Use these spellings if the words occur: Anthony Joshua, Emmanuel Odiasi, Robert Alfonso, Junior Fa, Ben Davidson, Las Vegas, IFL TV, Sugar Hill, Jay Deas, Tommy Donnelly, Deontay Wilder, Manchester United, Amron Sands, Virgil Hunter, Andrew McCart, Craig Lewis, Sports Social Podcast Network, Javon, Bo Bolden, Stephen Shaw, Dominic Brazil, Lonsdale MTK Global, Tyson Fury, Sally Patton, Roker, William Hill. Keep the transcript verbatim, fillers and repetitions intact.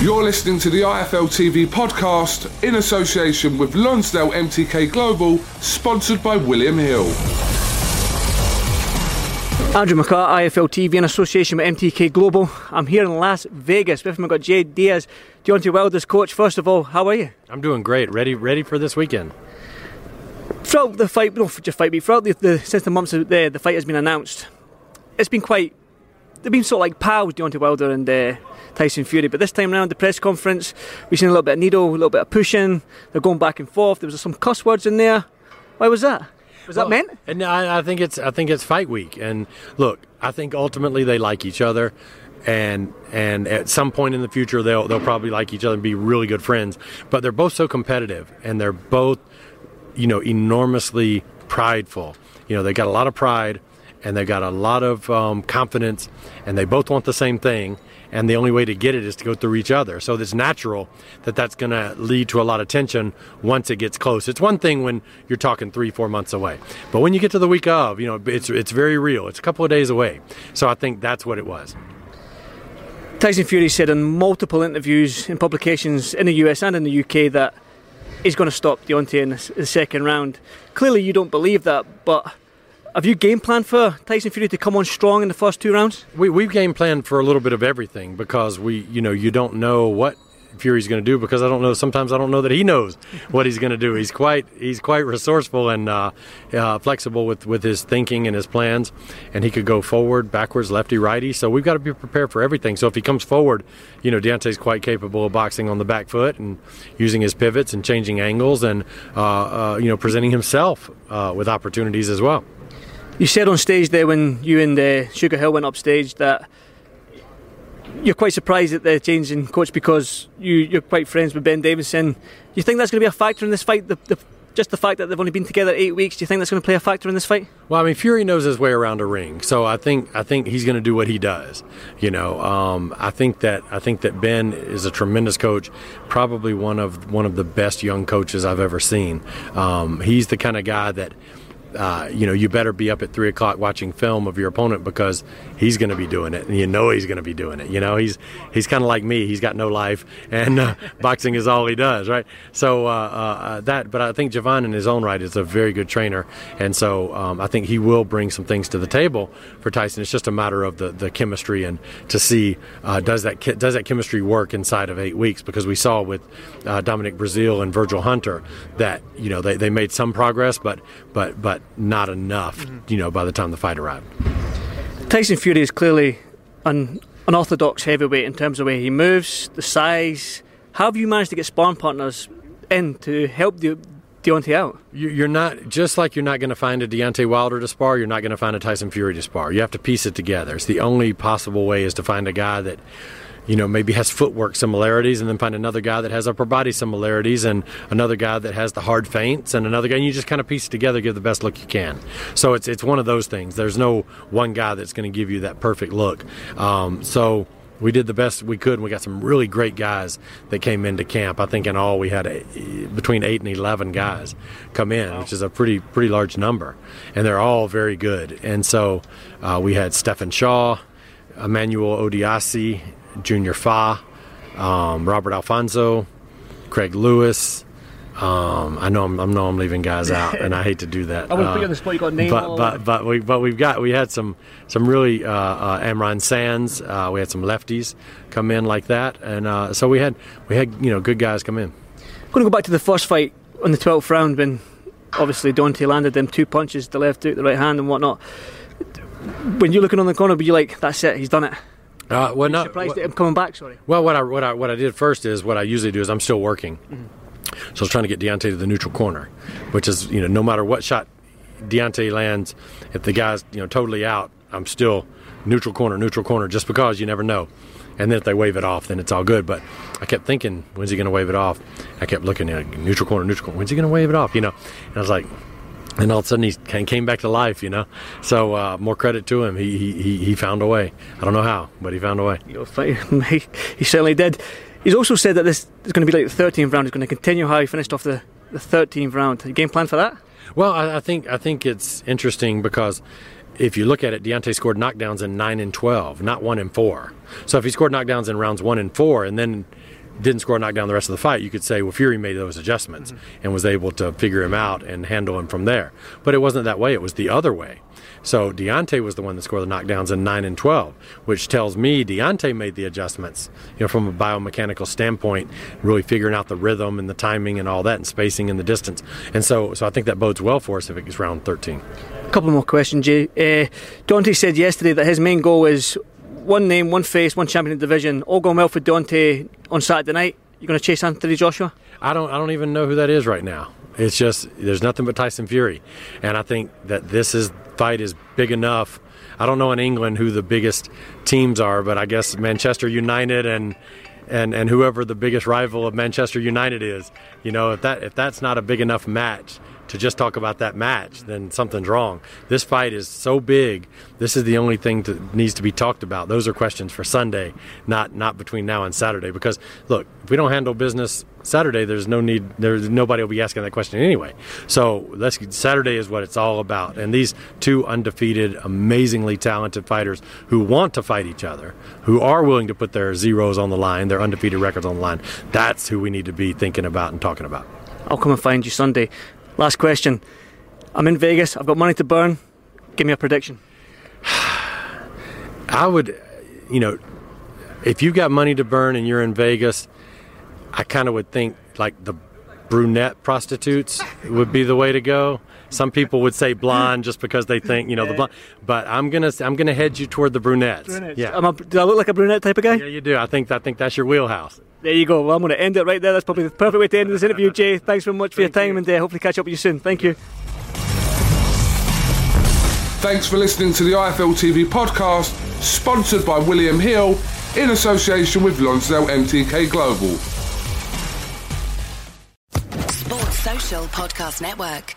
You're listening to the I F L T V podcast in association with Lonsdale M T K Global, sponsored by William Hill. Andrew McCart, I F L T V in association with M T K Global. I'm here in Las Vegas. With me, I've got Jay Deas, Deontay Wilder's coach. First of all, how are you? I'm doing great. Ready, ready for this weekend. Throughout the fight, no, just fight week, throughout the, the since the months of the the fight has been announced, it's been quite. They've been sort of like pals, Deontay Wilder and Uh, Tyson Fury, but this time around the press conference we've seen a little bit of needle, a little bit of pushing. They're going back and forth. There was some cuss words in there. Why was that? Was well, that meant? And I, I think it's I think it's fight week. And look, I think ultimately they like each other, and and at some point in the future they'll they'll probably like each other and be really good friends. But they're both so competitive, and they're both, you know, enormously prideful. You know, they got a lot of pride. And they've got a lot of um, confidence, and they both want the same thing, and the only way to get it is to go through each other. So it's natural that that's going to lead to a lot of tension once it gets close. It's one thing when you're talking three, four months away. But when you get to the week of, you know, it's it's very real. It's a couple of days away. So I think that's what it was. Tyson Fury said in multiple interviews and publications in the U S and in the U K that he's going to stop Deontay in the, the second round. Clearly you don't believe that, but have you game planned for Tyson Fury to come on strong in the first two rounds? We, we've game planned for a little bit of everything, because we, you know, you don't know what Fury's going to do, because I don't know. Sometimes I don't know that he knows what he's going to do. He's quite he's quite resourceful and uh, uh, flexible with, with his thinking and his plans, and he could go forward, backwards, lefty, righty. So we've got to be prepared for everything. So if he comes forward, you know, Deontay's quite capable of boxing on the back foot and using his pivots and changing angles and uh, uh, you know, presenting himself uh, with opportunities as well. You said on stage there when you and uh, Sugar Hill went up stage that you're quite surprised at the change in coach, because you, you're quite friends with Ben Davidson. Do you think that's going to be a factor in this fight? The, the, just the fact that they've only been together eight weeks, do you think that's going to play a factor in this fight? Well, I mean, Fury knows his way around a ring, so I think I think he's going to do what he does. You know, um, I think that I think that Ben is a tremendous coach, probably one of one of the best young coaches I've ever seen. Um, he's the kind of guy that, Uh, you know, you better be up at three o'clock watching film of your opponent, because he's going to be doing it, and you know he's going to be doing it. You know, he's he's kind of like me. He's got no life, and uh, boxing is all he does, right? So uh, uh, that, but I think Javon in his own right is a very good trainer, and so um, I think he will bring some things to the table for Tyson. It's just a matter of the, the chemistry, and to see uh, does that does that chemistry work inside of eight weeks? Because we saw with uh, Dominic Brazil and Virgil Hunter that, you know, they, they made some progress, but but but. not enough, you know, by the time the fight arrived. Tyson Fury is clearly an unorthodox heavyweight in terms of the way he moves, the size. How have you managed to get sparring partners in to help De- Deontay out? You're not, just like you're not going to find a Deontay Wilder to spar, you're not going to find a Tyson Fury to spar. You have to piece it together. It's the only possible way is to find a guy that you know, maybe has footwork similarities, and then find another guy that has upper body similarities, and another guy that has the hard feints, and another guy, and you just kind of piece it together, give the best look you can. So it's it's one of those things. There's no one guy that's going to give you that perfect look. Um, so we did the best we could, and we got some really great guys that came into camp. I think in all we had a, between eight and eleven guys come in, wow. which is a pretty pretty large number, and they're all very good. And so uh, we had Stephen Shaw, Emmanuel Odiasi, Junior Fa, um, Robert Alfonso, Craig Lewis. Um, I know I'm, I know I'm leaving guys out, and I hate to do that. I wouldn't uh, put on the spot. You got name but, but but we but we've got we had some some really uh, uh, Amron Sands. Uh, we had some lefties come in like that, and uh, so we had we had you know good guys come in. I'm going to go back to the first fight on the twelfth round when obviously Deontay landed them two punches, the left hook, the right hand, and whatnot. When you're looking on the corner, but you're like, that's it, he's done it. Uh, well, not surprised at him coming back. Sorry. Well, what I what I what I did first is what I usually do is I'm still working. Mm-hmm. So I was trying to get Deontay to the neutral corner, which is, you know, no matter what shot Deontay lands, if the guy's, you know, totally out, I'm still neutral corner, neutral corner, just because you never know. And then if they wave it off, then it's all good. But I kept thinking, when's he going to wave it off? I kept looking at like, neutral corner, neutral corner. When's he going to wave it off? You know, and I was like, and all of a sudden he came back to life, you know. So uh, more credit to him. He, he he found a way. I don't know how, but he found a way. He, he certainly did. He's also said that this is going to be like the thirteenth round. He's going to continue how he finished off the, the thirteenth round. Game plan for that? Well, I, I think I think it's interesting because if you look at it, Deontay scored knockdowns in nine and twelve, not one and four. So if he scored knockdowns in rounds one and four, and then didn't score a knockdown the rest of the fight, you could say, well, Fury made those adjustments mm-hmm. and was able to figure him out and handle him from there. But it wasn't that way. It was the other way. So Deontay was the one that scored the knockdowns in nine and twelve, which tells me Deontay made the adjustments, you know, from a biomechanical standpoint, really figuring out the rhythm and the timing and all that and spacing and the distance. And so so I think that bodes well for us if it gets round thirteen. A couple more questions, Jay. Uh, Deontay said yesterday that his main goal is one name, one face, one champion in the division. All going well for Deontay on Saturday night. You're going to chase Anthony Joshua? I don't I don't even know who that is right now. It's just, there's nothing but Tyson Fury. And I think that this is fight is big enough. I don't know in England who the biggest teams are, but I guess Manchester United and and, and whoever the biggest rival of Manchester United is. You know, if that if that's not a big enough match to just talk about that match, then something's wrong. This fight is so big. This is the only thing that needs to be talked about. Those are questions for Sunday, not not between now and Saturday. Because, look, if we don't handle business Saturday, there's no need. There's nobody will be asking that question anyway. So let's, Saturday is what it's all about. And these two undefeated, amazingly talented fighters who want to fight each other, who are willing to put their zeros on the line, their undefeated records on the line, that's who we need to be thinking about and talking about. I'll come and find you Sunday. Last question. I'm in Vegas. I've got money to burn. Give me a prediction. I would, you know, if you've got money to burn and you're in Vegas, I kind of would think like the brunette prostitutes would be the way to go. Some people would say blonde just because they think, you know, yeah. the blonde. But I'm gonna I'm gonna head you toward the brunettes. brunettes. Yeah. I'm a, do I look like a brunette type of guy? Yeah, you do. I think I think that's your wheelhouse. There you go. Well, I'm going to end it right there. That's probably the perfect way to end this interview, Jay. Thanks very much for Thank your time, you. and uh, hopefully catch up with you soon. Thank you. Thanks for listening to the I F L T V podcast, sponsored by William Hill, in association with Lonsdale M T K Global. Sports Social Podcast Network.